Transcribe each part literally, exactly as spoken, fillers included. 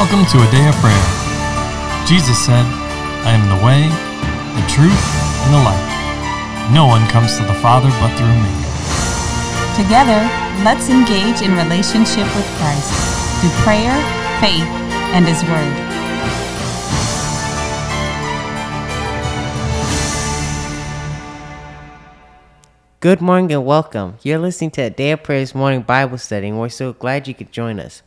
Welcome to a day of prayer. Jesus said, I am the way, the truth, and the life. No one comes to the Father but through me. Together, let's engage in relationship with Christ through prayer, faith, and His Word. Good morning and welcome. You're listening to a Day of Prayer's morning Bible study, and we're so glad you could join us.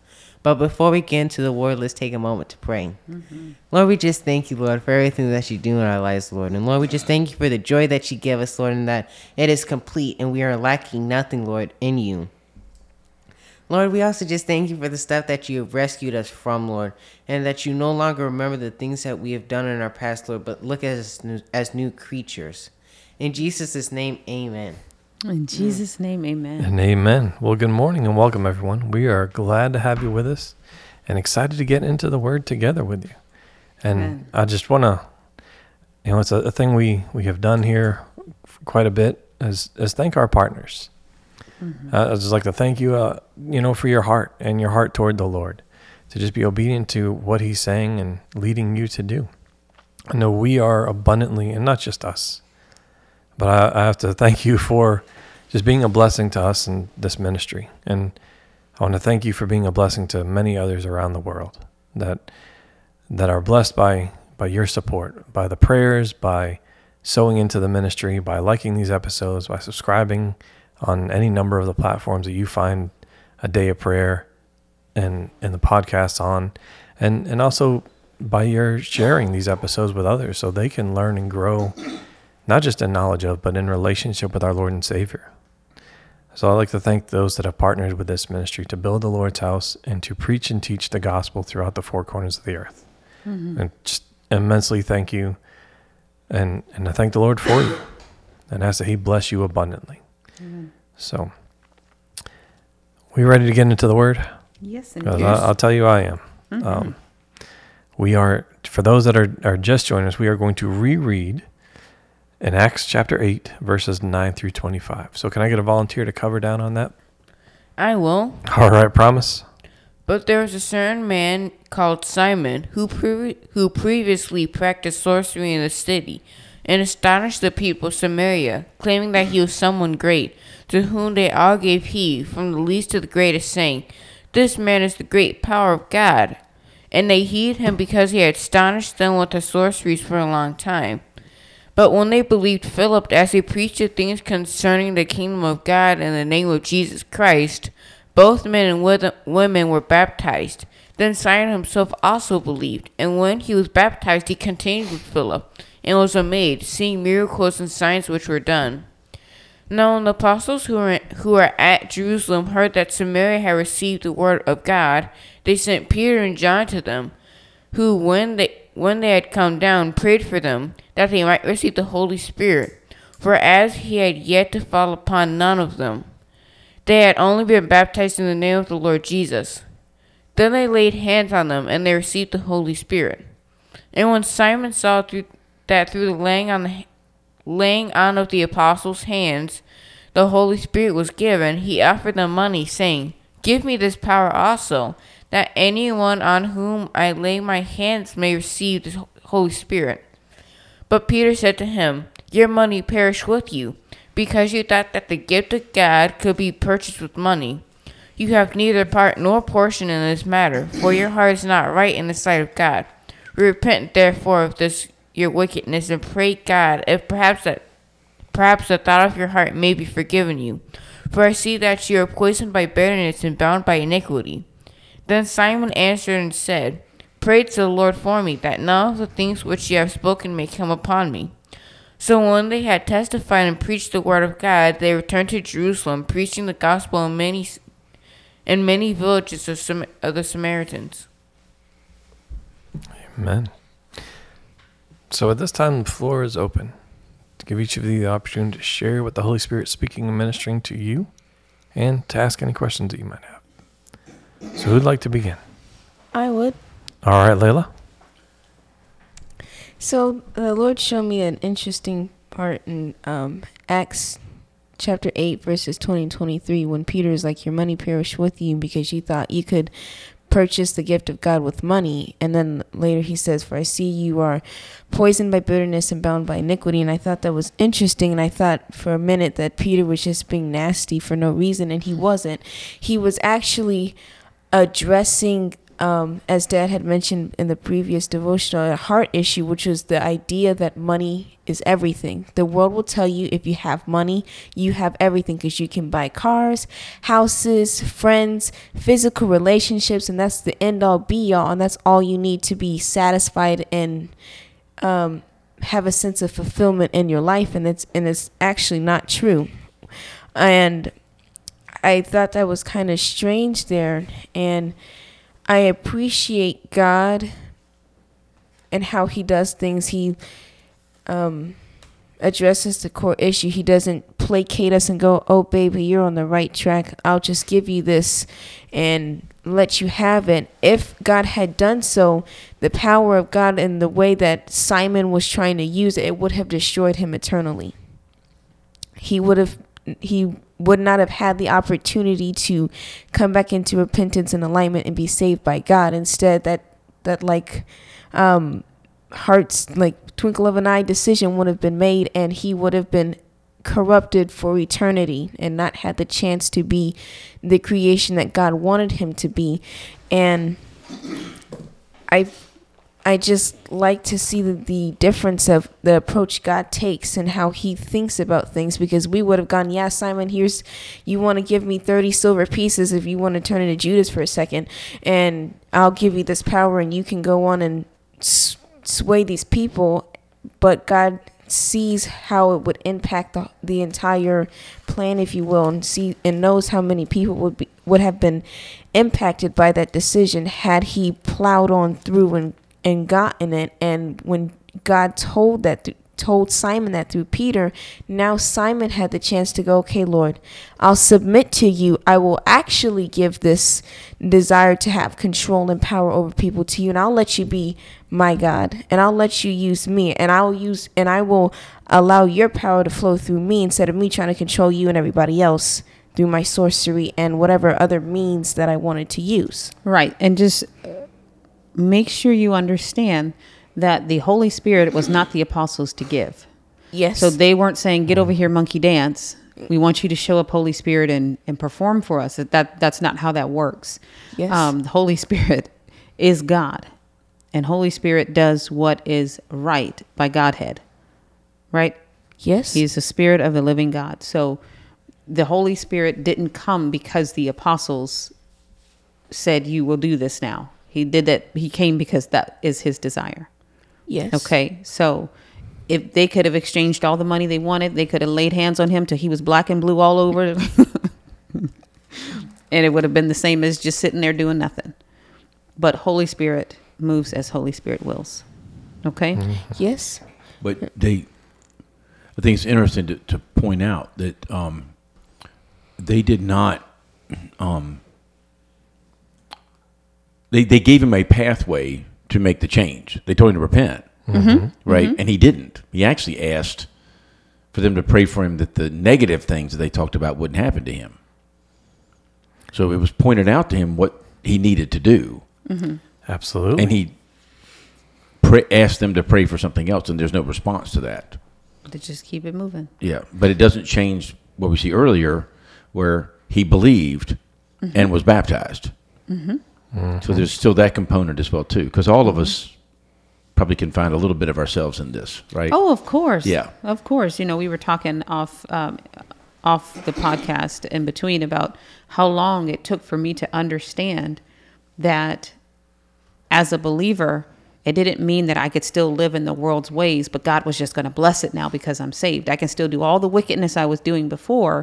But before we get into the Word, let's take a moment to pray. Mm-hmm. Lord, we just thank you, Lord, for everything that you do in our lives, Lord. And Lord, we just thank you for the joy that you give us, Lord, and that it is complete and we are lacking nothing, Lord, in you. Lord, we also just thank you for the stuff that you have rescued us from, Lord, and that you no longer remember the things that we have done in our past, Lord, but look at us as new creatures. In Jesus' name, amen. In Jesus' name, amen. And amen. Well, good morning and welcome, everyone. We are glad to have you with us and excited to get into the Word together with you. And amen. I just want to, you know, it's a, a thing we, we have done here quite a bit is, is thank our partners. Mm-hmm. Uh, I'd just like to thank you, uh, you know, for your heart and your heart toward the Lord, to just be obedient to what He's saying and leading you to do. I know we are abundantly, and not just us, but I, I have to thank you for just being a blessing to us in this ministry. And I want to thank you for being a blessing to many others around the world that that are blessed by, by your support, by the prayers, by sowing into the ministry, by liking these episodes, by subscribing on any number of the platforms that you find a Day of Prayer and, and the podcast on. And, and also by your sharing these episodes with others so they can learn and grow not just in knowledge of, but in relationship with our Lord and Savior. So I'd like to thank those that have partnered with this ministry to build the Lord's house and to preach and teach the gospel throughout the four corners of the earth. Mm-hmm. And just immensely thank you. And and I thank the Lord for you and ask that He bless you abundantly. Mm-hmm. So, we ready to get into the Word? Yes, indeed. I'll, I'll tell you I am. Mm-hmm. Um, we are, for those that are, are just joining us, we are going to reread in Acts chapter eight, verses nine through twenty-five. So can I get a volunteer to cover down on that? I will. All right, promise. But there was a certain man called Simon who pre- who previously practiced sorcery in the city and astonished the people of Samaria, claiming that he was someone great, to whom they all gave heed, from the least to the greatest, saying, "This man is the great power of God." And they heeded him because he had astonished them with his sorceries for a long time. But when they believed Philip as he preached the things concerning the kingdom of God in the name of Jesus Christ, both men and women were baptized. Then Simon himself also believed, and when he was baptized, he continued with Philip, and was amazed, seeing miracles and signs which were done. Now when the apostles who were, who were at Jerusalem heard that Samaria had received the word of God, they sent Peter and John to them, who when they When they had come down, prayed for them, that they might receive the Holy Spirit, for as He had yet to fall upon none of them, they had only been baptized in the name of the Lord Jesus. Then they laid hands on them, and they received the Holy Spirit. And when Simon saw through, that through the laying on the, laying on of the apostles' hands, the Holy Spirit was given, he offered them money, saying, "Give me this power also, that anyone on whom I lay my hands may receive the Holy Spirit." But Peter said to him, "Your money perish with you, because you thought that the gift of God could be purchased with money. You have neither part nor portion in this matter, for your heart is not right in the sight of God. Repent therefore of this your wickedness, and pray God, if perhaps that perhaps the thought of your heart may be forgiven you. For I see that you are poisoned by bitterness and bound by iniquity." Then Simon answered and said, "Pray to the Lord for me, that none of the things which ye have spoken may come upon me." So when they had testified and preached the word of God, they returned to Jerusalem, preaching the gospel in many in many villages of, Sam- of the Samaritans. Amen. So at this time, the floor is open to give each of you the opportunity to share what the Holy Spirit is speaking and ministering to you, and to ask any questions that you might have. So who'd like to begin? I would. All right, Layla. So the Lord showed me an interesting part in um, Acts chapter eight, verses twenty and twenty-three, when Peter is like, "Your money perish with you because you thought you could purchase the gift of God with money. And then later he says, for I see you are poisoned by bitterness and bound by iniquity. And I thought that was interesting. And I thought for a minute that Peter was just being nasty for no reason. And he wasn't. He was actually addressing, um, as Dad had mentioned in the previous devotional, a heart issue, which was the idea that money is everything. The world will tell you if you have money, you have everything, because you can buy cars, houses, friends, physical relationships, and that's the end all be all, and that's all you need to be satisfied and um, have a sense of fulfillment in your life. And it's and it's actually not true. And I thought that was kind of strange there, and I appreciate God and how he does things. He um, addresses the core issue. He doesn't placate us and go, oh, baby, you're on the right track. I'll just give you this and let you have it. If God had done so, the power of God and the way that Simon was trying to use it, it would have destroyed him eternally. He would have, he would not have had the opportunity to come back into repentance and alignment and be saved by God. Instead, that that like um, heart's like twinkle of an eye decision would have been made, and he would have been corrupted for eternity and not had the chance to be the creation that God wanted him to be. And I I just like to see the, the difference of the approach God takes and how he thinks about things, because we would have gone, yeah, Simon, here's, you want to give me thirty silver pieces if you want to turn into Judas for a second, and I'll give you this power and you can go on and sway these people. But God sees how it would impact the, the entire plan, if you will, and see and knows how many people would be, would have been impacted by that decision had he plowed on through and and gotten it. And when God told that th- told Simon that through Peter, now Simon had the chance to go, okay, Lord, I'll submit to you. I will actually give this desire to have control and power over people to you, and I'll let you be my God, and I'll let you use me, and I'll use and I will allow your power to flow through me instead of me trying to control you and everybody else through my sorcery and whatever other means that I wanted to use. Right. And just make sure you understand that the Holy Spirit was not the apostles to give. Yes. So they weren't saying, get over here, monkey dance. We want you to show up, Holy Spirit, and, and perform for us. That, that That's not how that works. Yes. Um, the Holy Spirit is God, and Holy Spirit does what is right by Godhead, right? Yes. He's the Spirit of the living God. So the Holy Spirit didn't come because the apostles said, you will do this now. He did that. He came because that is his desire. Yes. Okay. So if they could have exchanged all the money they wanted, they could have laid hands on him till he was black and blue all over. And it would have been the same as just sitting there doing nothing. But Holy Spirit moves as Holy Spirit wills. Okay. Mm-hmm. Yes. But they, I think it's interesting to, to point out that um, they did not, um, They they gave him a pathway to make the change. They told him to repent, mm-hmm. right? Mm-hmm. And he didn't. He actually asked for them to pray for him that the negative things that they talked about wouldn't happen to him. So it was pointed out to him what he needed to do. Mm-hmm. Absolutely. And he pray, asked them to pray for something else, and there's no response to that. They just keep it moving. Yeah, but it doesn't change what we see earlier where he believed mm-hmm. and was baptized. Mm-hmm. Mm-hmm. So there's still that component as well, too, because all of us probably can find a little bit of ourselves in this, right? Oh, of course. Yeah. Of course. You know, we were talking off um, off the podcast in between about how long it took for me to understand that as a believer, it didn't mean that I could still live in the world's ways, but God was just going to bless it now because I'm saved. I can still do all the wickedness I was doing before,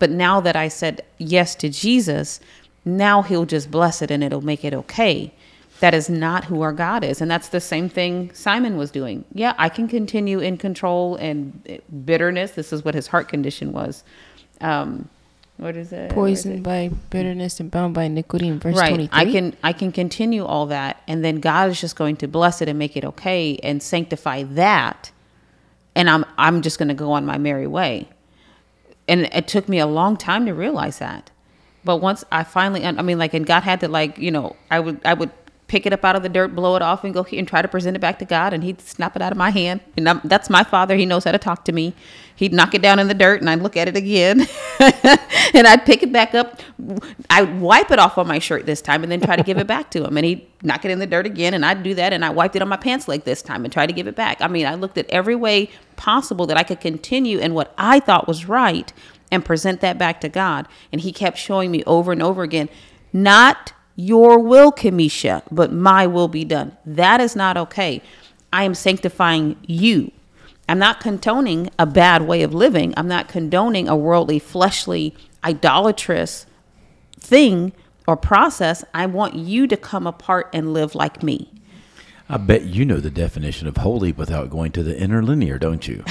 but now that I said yes to Jesus, now he'll just bless it and it'll make it okay. That is not who our God is. And that's the same thing Simon was doing. Yeah, I can continue in control and bitterness. This is what his heart condition was. Um, what is it? Poisoned by bitterness and bound by iniquity in verse right. twenty-three. I can, I can continue all that. And then God is just going to bless it and make it okay and sanctify that. And I'm, I'm just going to go on my merry way. And it took me a long time to realize that. But once I finally, I mean, like, and God had to, like, you know, I would, I would pick it up out of the dirt, blow it off, and go and try to present it back to God, and he'd snap it out of my hand. And I'm, that's my father. He knows how to talk to me. He'd knock it down in the dirt, and I'd look at it again, and I'd pick it back up. I'd wipe it off on my shirt this time, and then try to give it back to him. And he'd knock it in the dirt again, and I'd do that, and I wiped it on my pants leg this time, and try to give it back. I mean, I looked at every way possible that I could continue in what I thought was right, and present that back to God. And he kept showing me over and over again, not your will, Kamisha, but my will be done. That is not okay. I am sanctifying you. I'm not condoning a bad way of living. I'm not condoning a worldly, fleshly, idolatrous thing or process. I want you to come apart and live like me. I bet you know the definition of holy without going to the interlinear, don't you?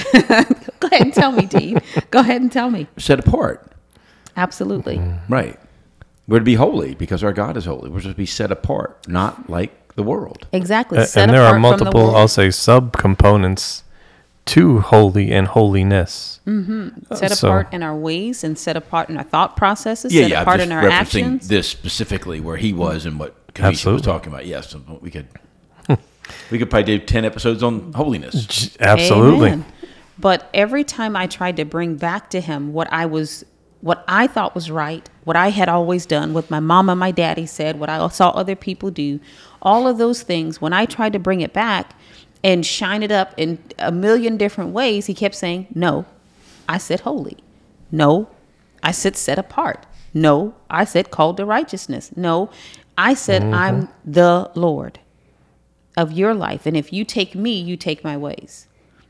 Go ahead and tell me, Dean. Go ahead and tell me. Set apart. Absolutely. Right. We're to be holy because our God is holy. We're supposed to be set apart, not like the world. Exactly. Uh, set and there apart are multiple, the I'll say, subcomponents to holy and holiness. Mm-hmm. Set uh, so. apart in our ways, and set apart in our thought processes, yeah, set yeah, apart in our actions. Yeah, I'm just referencing this specifically where he was and what Kamisha was talking about. Yes, we could... We could probably do ten episodes on holiness. Absolutely. Amen. But every time I tried to bring back to him what I was, what I thought was right, what I had always done, what my mom and my daddy said, what I saw other people do, all of those things, when I tried to bring it back and shine it up in a million different ways, he kept saying, no, I said holy. No, I said set apart. No, I said called to righteousness. No, I said mm-hmm. I'm the Lord of your life. And if you take me, you take my ways.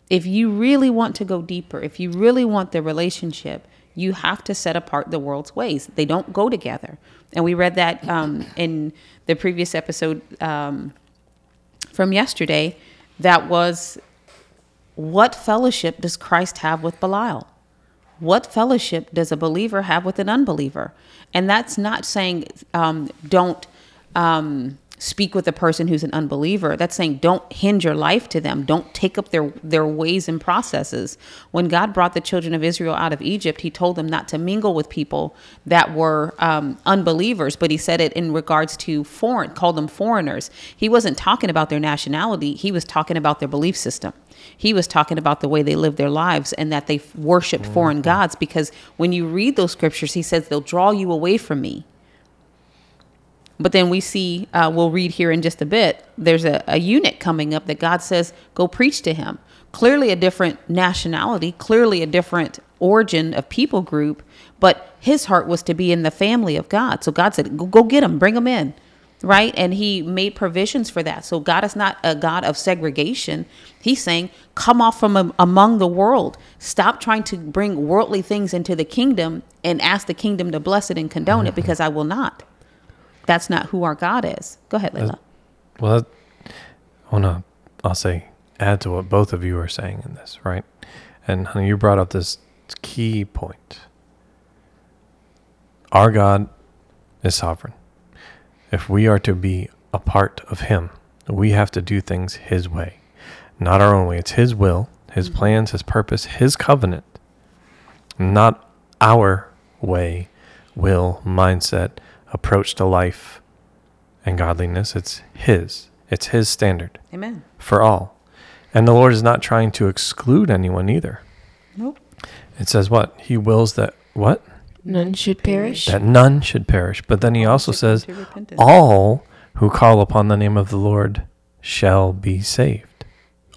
If you really want to go deeper, if you really want the relationship, you have to set apart the world's ways. They don't go together. And we read that um, in the previous episode um, from yesterday, that was, what fellowship does Christ have with Belial? What fellowship does a believer have with an unbeliever? And that's not saying um, don't... Um, speak with a person who's an unbeliever. That's saying don't hinge your life to them. Don't take up their, their ways and processes. When God brought the children of Israel out of Egypt, he told them not to mingle with people that were um, unbelievers, but he said it in regards to foreign, called them foreigners. He wasn't talking about their nationality. He was talking about their belief system. He was talking about the way they lived their lives and that they worshiped mm-hmm. foreign gods, because when you read those scriptures, he says, they'll draw you away from me. But then we see, uh, we'll read here in just a bit, there's a, a eunuch coming up that God says, go preach to him. Clearly a different nationality, clearly a different origin of people group, but his heart was to be in the family of God. So God said, go, go get him, bring him in, right? And he made provisions for that. So God is not a God of segregation. He's saying, come off from among the world. Stop trying to bring worldly things into the kingdom and ask the kingdom to bless it and condone mm-hmm. it, because I will not. That's not who our God is. Go ahead, Layla. Well, I want to, I'll say, add to what both of you are saying in this, right? And honey, you brought up this key point. Our God is sovereign. If we are to be a part of him, we have to do things his way, not our own way. It's his will, his mm-hmm. plans, his purpose, his covenant, not our way, will, mindset, approach to life and godliness. It's his. It's his standard. Amen. For all. And the Lord is not trying to exclude anyone either. Nope. It says what? He wills that what? None should perish. That none should perish. But then he also says, all who call upon the name of the Lord shall be saved.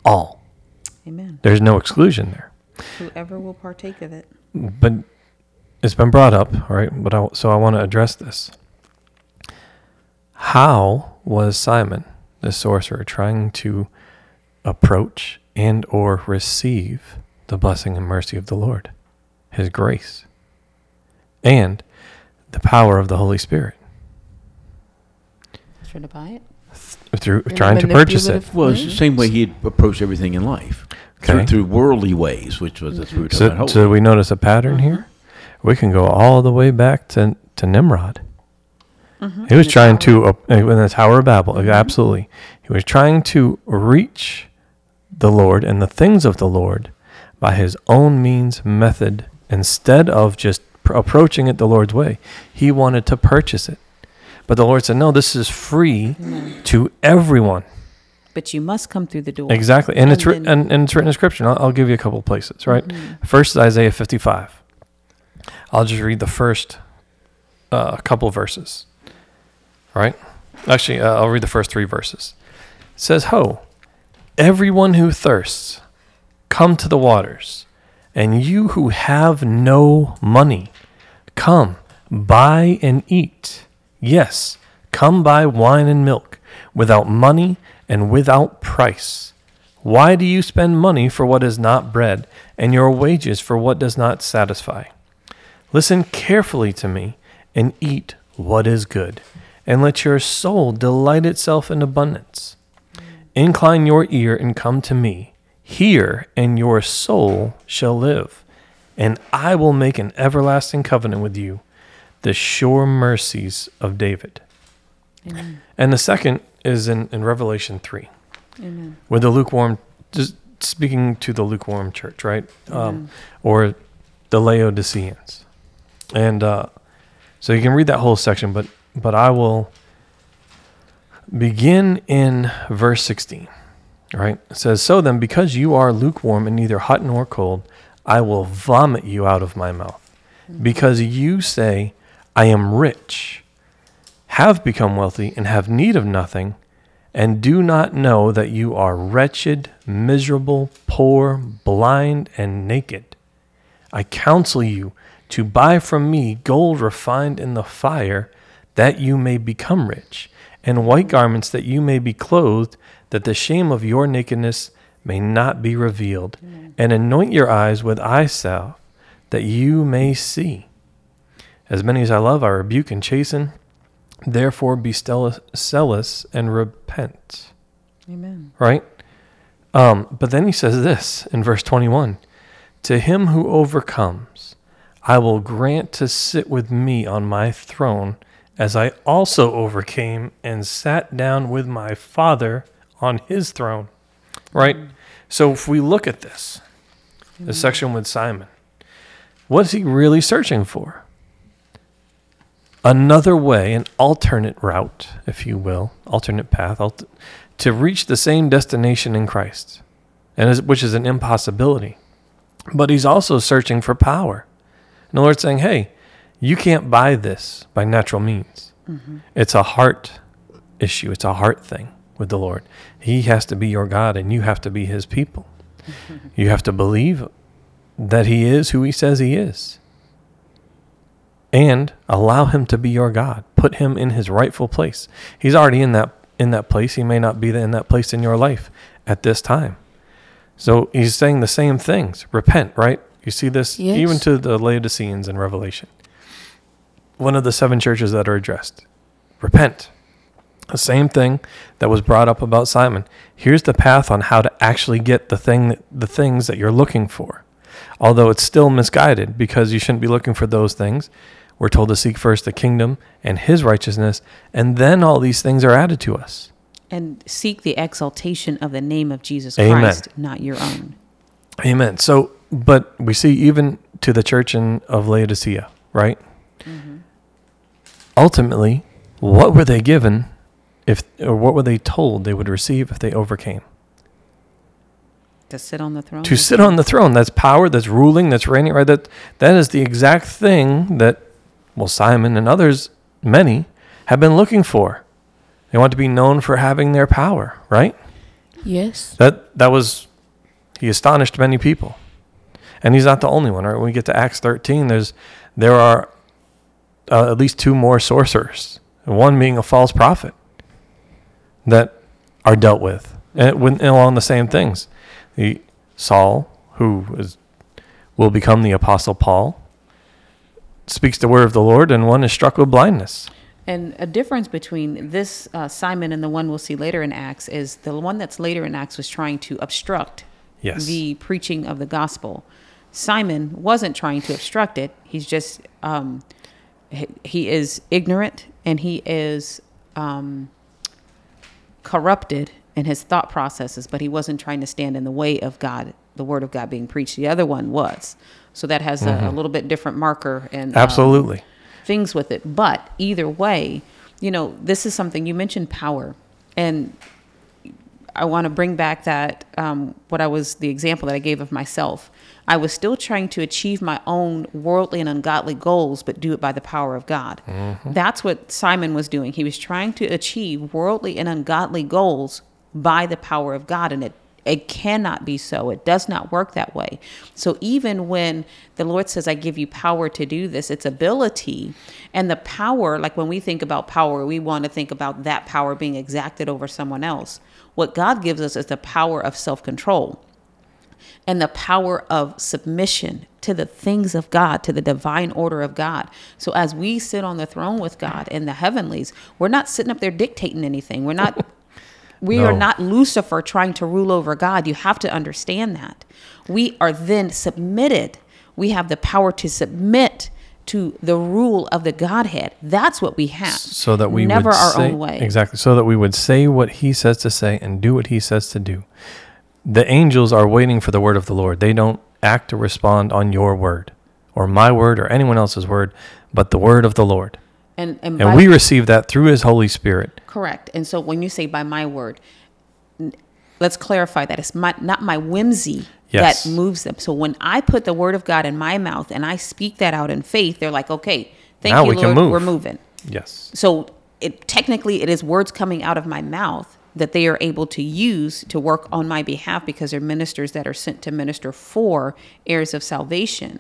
All. Amen. There's no exclusion there. Whoever will partake of it. But it's been brought up, all right? But I, so I want to address this. How was Simon, the sorcerer, trying to approach and or receive the blessing and mercy of the Lord, his grace, and the power of the Holy Spirit? Trying to buy it? Through and trying to purchase it. Well, it's the same way he had approached everything in life, okay. through, through worldly ways, which was mm-hmm. the so, so we notice a pattern uh-huh. here? We can go all the way back to, to Nimrod. Mm-hmm. He was trying to, uh, in the Tower of Babel, mm-hmm. absolutely. He was trying to reach the Lord and the things of the Lord by his own means, method, instead of just approaching it the Lord's way. He wanted to purchase it. But the Lord said, no, this is free to everyone. But you must come through the door. Exactly. And, and it's written, and, and it's written in Scripture. I'll, I'll give you a couple of places, right? Mm-hmm. First is Isaiah fifty-five. I'll just read the first uh, couple verses, right? Actually, uh, I'll read the first three verses. It says, Ho, everyone who thirsts, come to the waters, and you who have no money, come, buy and eat. Yes, come buy wine and milk, without money and without price. Why do you spend money for what is not bread, and your wages for what does not satisfy? Listen carefully to me, and eat what is good, and let your soul delight itself in abundance. Incline your ear and come to me. Hear, and your soul shall live, and I will make an everlasting covenant with you, the sure mercies of David. Amen. And the second is in, in Revelation three. Amen. Where the lukewarm, just speaking to the lukewarm church, right? Um, or the Laodiceans. And uh, so you can read that whole section, but but I will begin in verse sixteen. Right? It says, so then, because you are lukewarm and neither hot nor cold, I will vomit you out of my mouth. Because you say, I am rich, have become wealthy, and have need of nothing, and do not know that you are wretched, miserable, poor, blind, and naked. I counsel you to buy from me gold refined in the fire, that you may become rich, and white garments that you may be clothed, that the shame of your nakedness may not be revealed, and anoint your eyes with eye salve, that you may see. As many as I love, I rebuke and chasten. Therefore, be zealous and repent. Amen. Right? Um, but then he says this in verse twenty-one. To him who overcomes, I will grant to sit with me on my throne, as I also overcame and sat down with my Father on his throne. Right? Mm. So if we look at this, mm. the section with Simon, what is he really searching for? Another way, an alternate route, if you will, alternate path, alt- to reach the same destination in Christ, and as, which is an impossibility. But he's also searching for power. And the Lord's saying, hey, you can't buy this by natural means. Mm-hmm. It's a heart issue. It's a heart thing with the Lord. He has to be your God, and you have to be his people. Mm-hmm. You have to believe that he is who he says he is. And allow him to be your God. Put him in his rightful place. He's already in that in that place. He may not be in that place in your life at this time. So he's saying the same things. Repent, right? You see this yes. even to the Laodiceans in Revelation. One of the seven churches that are addressed. Repent. The same thing that was brought up about Simon. Here's the path on how to actually get the thing, that, the things that you're looking for. Although it's still misguided, because you shouldn't be looking for those things. We're told to seek first the kingdom and his righteousness, and then all these things are added to us. And seek the exaltation of the name of Jesus Amen. Christ, not your own. Amen. So, but we see even to the church in, of Laodicea, right? Mm-hmm. Ultimately, what were they given, if or what were they told they would receive if they overcame? To sit on the throne. To sit on the throne. That's power, that's ruling, that's reigning, right? That That is the exact thing that Well, Simon and others, many, have been looking for. They want to be known for having their power, right? Yes. That that was, he astonished many people. And he's not the only one, right? When we get to Acts thirteen, there's there are uh, at least two more sorcerers, one being a false prophet, that are dealt with and, and along the same things. The Saul, who is, will become the Apostle Paul, speaks the word of the Lord, and one is struck with blindness. And a difference between this uh, Simon and the one we'll see later in Acts is the one that's later in Acts was trying to obstruct yes. the preaching of the gospel. Simon wasn't trying to obstruct it. He's just, um, he is ignorant, and he is um, corrupted in his thought processes, but he wasn't trying to stand in the way of God, the word of God being preached. The other one was. So that has mm-hmm. a, a little bit different marker and absolutely um, things with it. But either way, you know, this is something you mentioned, power. And I want to bring back that um, what I was the example that I gave of myself. I was still trying to achieve my own worldly and ungodly goals, but do it by the power of God. Mm-hmm. That's what Simon was doing. He was trying to achieve worldly and ungodly goals by the power of God, and it it cannot be so. It does not work that way. So even when the Lord says, I give you power to do this, it's ability. And the power, like when we think about power, we want to think about that power being exacted over someone else. What God gives us is the power of self-control and the power of submission to the things of God, to the divine order of God. So as we sit on the throne with God in the heavenlies, we're not sitting up there dictating anything. We're not... We no. are not Lucifer trying to rule over God. You have to understand that. We are then submitted. We have the power to submit to the rule of the Godhead. That's what we have. So that we never would our say, own way. Exactly. So that we would say what he says to say and do what he says to do. The angels are waiting for the word of the Lord. They don't act or respond on your word or my word or anyone else's word, but the word of the Lord. And, and, and we the, receive that through his Holy Spirit. Correct. And so when you say by my word, let's clarify that. It's my, not my whimsy yes. that moves them. So when I put the word of God in my mouth and I speak that out in faith, they're like, okay, thank now you, we Lord, can move. We're moving. Yes. So it, technically it is words coming out of my mouth that they are able to use to work on my behalf because they're ministers that are sent to minister for heirs of salvation.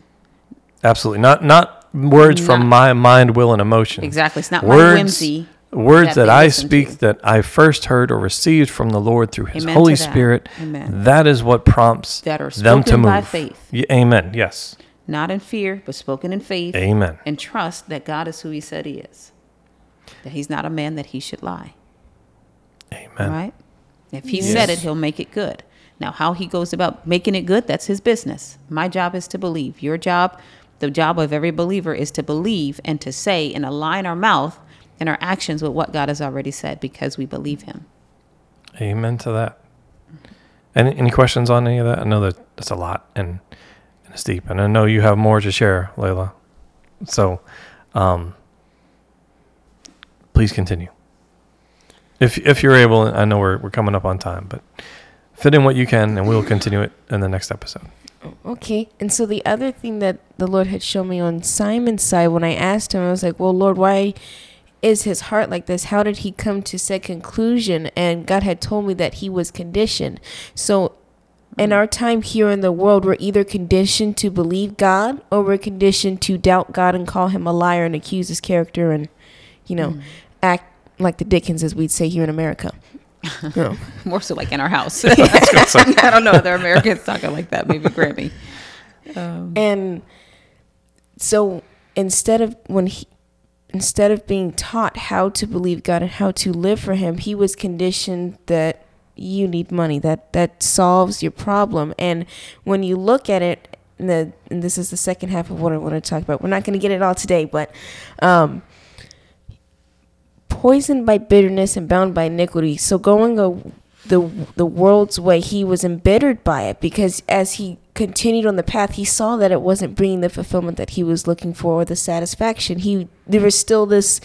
Absolutely. Not not words not, from my mind, will, and emotion. Exactly. It's not words, my whimsy. Words that, that I speak to. That I first heard or received from the Lord through his Amen Holy that. Spirit. Amen. That is what prompts that are them to move. By faith. Yeah, amen. Yes. Not in fear, but spoken in faith. Amen. And trust that God is who he said he is. That he's not a man that he should lie. Amen. Right? If he yes. said it, he'll make it good. Now, how he goes about making it good, that's his business. My job is to believe. Your job... The job of every believer is to believe and to say and align our mouth and our actions with what God has already said because we believe him. Amen to that. Any, any questions on any of that? I know that it's a lot and, and it's deep. And I know you have more to share, Layla. So um, please continue. If if you're able, I know we're, we're coming up on time, but fit in what you can and we'll continue it in the next episode. Okay, and so the other thing that the Lord had shown me on Simon's side, when I asked him, I was like, well, Lord, why is his heart like this? How did he come to said conclusion? And God had told me that he was conditioned. So in our time here in the world, we're either conditioned to believe God or we're conditioned to doubt God and call him a liar and accuse his character and, you know, mm. act like the Dickens, as we'd say here in America. No. More so like in our house. I don't know other Americans talking like that, maybe Grammy. Um. And so instead of when he, instead of being taught how to believe God and how to live for him, he was conditioned that you need money, that that solves your problem. And when you look at it, and, the, and this is the second half of what I want to talk about. We're not going to get it all today, but um poisoned by bitterness and bound by iniquity. So going a, the the world's way, he was embittered by it because as he continued on the path, he saw that it wasn't bringing the fulfillment that he was looking for or the satisfaction. He there was still this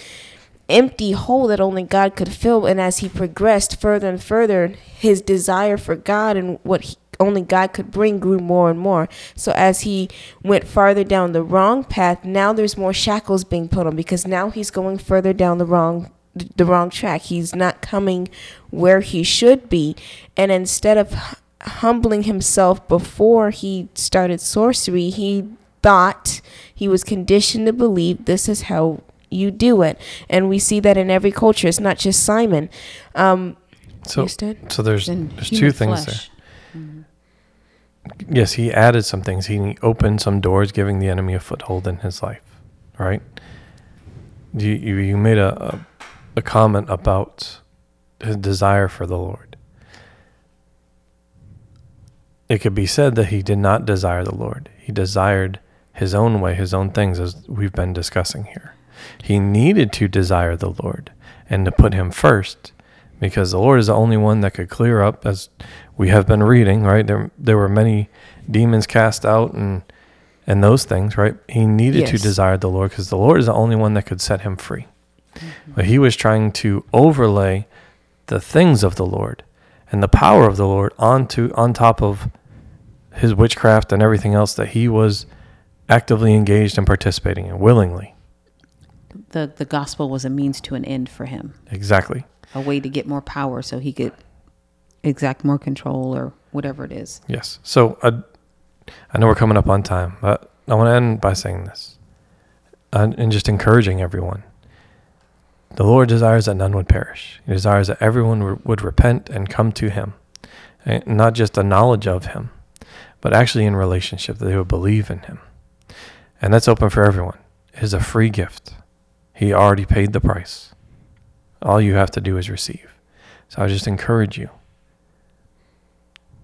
empty hole that only God could fill. And as he progressed further and further, his desire for God and what he, only God could bring grew more and more. So as he went farther down the wrong path, now there's more shackles being put on because now he's going further down the wrong the wrong track. He's not coming where he should be. And instead of humbling himself before he started sorcery, he thought he was conditioned to believe this is how you do it. And we see that in every culture. It's not just Simon. Um, so, so there's, there's two things flesh. There. Mm-hmm. Yes, he added some things. He opened some doors, giving the enemy a foothold in his life. Right? You, you, you made a... a a comment about his desire for the Lord. It could be said that he did not desire the Lord. He desired his own way, his own things, as we've been discussing here. He needed to desire the Lord and to put him first because the Lord is the only one that could clear up, as we have been reading, right? There there were many demons cast out and and those things, right? He needed yes. to desire the Lord because the Lord is the only one that could set him free. Mm-hmm. But he was trying to overlay the things of the Lord and the power of the Lord onto on top of his witchcraft and everything else that he was actively engaged and participating in willingly. The the gospel was a means to an end for him. Exactly. A way to get more power so he could exact more control or whatever it is. Yes. So uh, I know we're coming up on time, but I want to end by saying this uh, and just encouraging everyone. The Lord desires that none would perish. He desires that everyone w- would repent and come to him, and not just a knowledge of him, but actually in relationship, that they would believe in him. And that's open for everyone. It is a free gift. He already paid the price. All you have to do is receive. So I just encourage you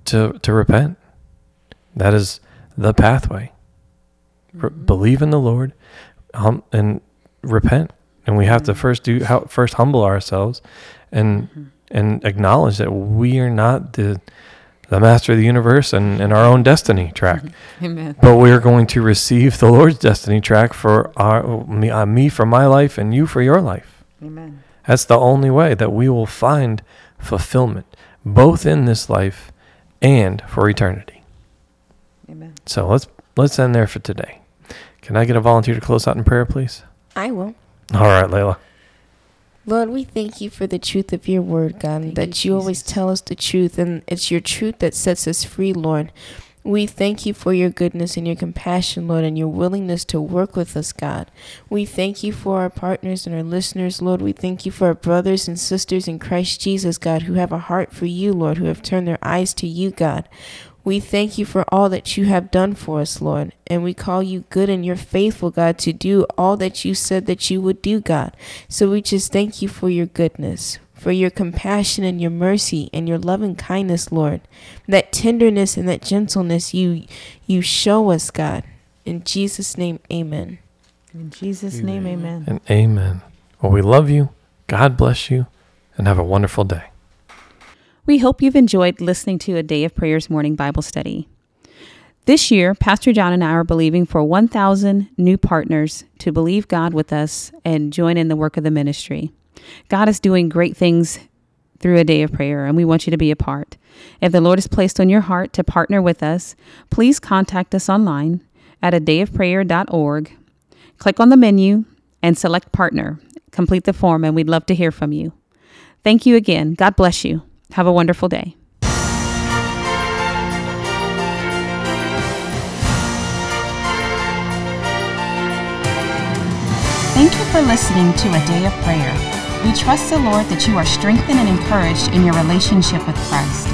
to to repent. That is the pathway. Re- mm-hmm. Believe in the Lord um, and repent. And we have mm-hmm. to first do how, first humble ourselves and mm-hmm. and acknowledge that we are not the the master of the universe and, and our own destiny track. Amen. But we are going to receive the Lord's destiny track for our me, uh, me for my life and you for your life. Amen. That's the only way that we will find fulfillment, both in this life and for eternity. Amen. So let's let's end there for today. Can I get a volunteer to close out in prayer, please? I will. All right, Layla. Lord, we thank you for the truth of your word, God, thank that you, you always tell us the truth, and it's your truth that sets us free, Lord. We thank you for your goodness and your compassion, Lord, and your willingness to work with us, God. We thank you for our partners and our listeners, Lord. We thank you for our brothers and sisters in Christ Jesus, God, who have a heart for you, Lord, who have turned their eyes to you, God. We thank you for all that you have done for us, Lord, and we call you good and you're faithful, God, to do all that you said that you would do, God. So we just thank you for your goodness, for your compassion and your mercy and your loving kindness, Lord. That tenderness and that gentleness you you show us, God. In Jesus' name, amen. In Jesus' amen. name, amen. And amen. Well, we love you. God bless you, and have a wonderful day. We hope you've enjoyed listening to A Day of Prayers Morning Bible Study. This year, Pastor John and I are believing for one thousand new partners to believe God with us and join in the work of the ministry. God is doing great things through A Day of Prayer, and we want you to be a part. If the Lord has placed on your heart to partner with us, please contact us online at a day of prayer dot org. Click on the menu and select Partner. Complete the form, and we'd love to hear from you. Thank you again. God bless you. Have a wonderful day. Thank you for listening to A Day of Prayer. We trust the Lord that you are strengthened and encouraged in your relationship with Christ.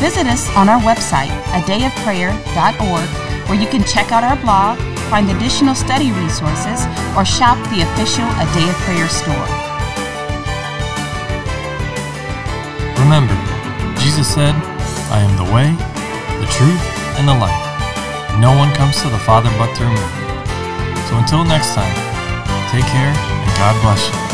Visit us on our website, a day of prayer dot org, where you can check out our blog, find additional study resources, or shop the official A Day of Prayer store. Remember, Jesus said, "I am the way, the truth, and the life. No one comes to the Father but through me." So until next time, take care and God bless you.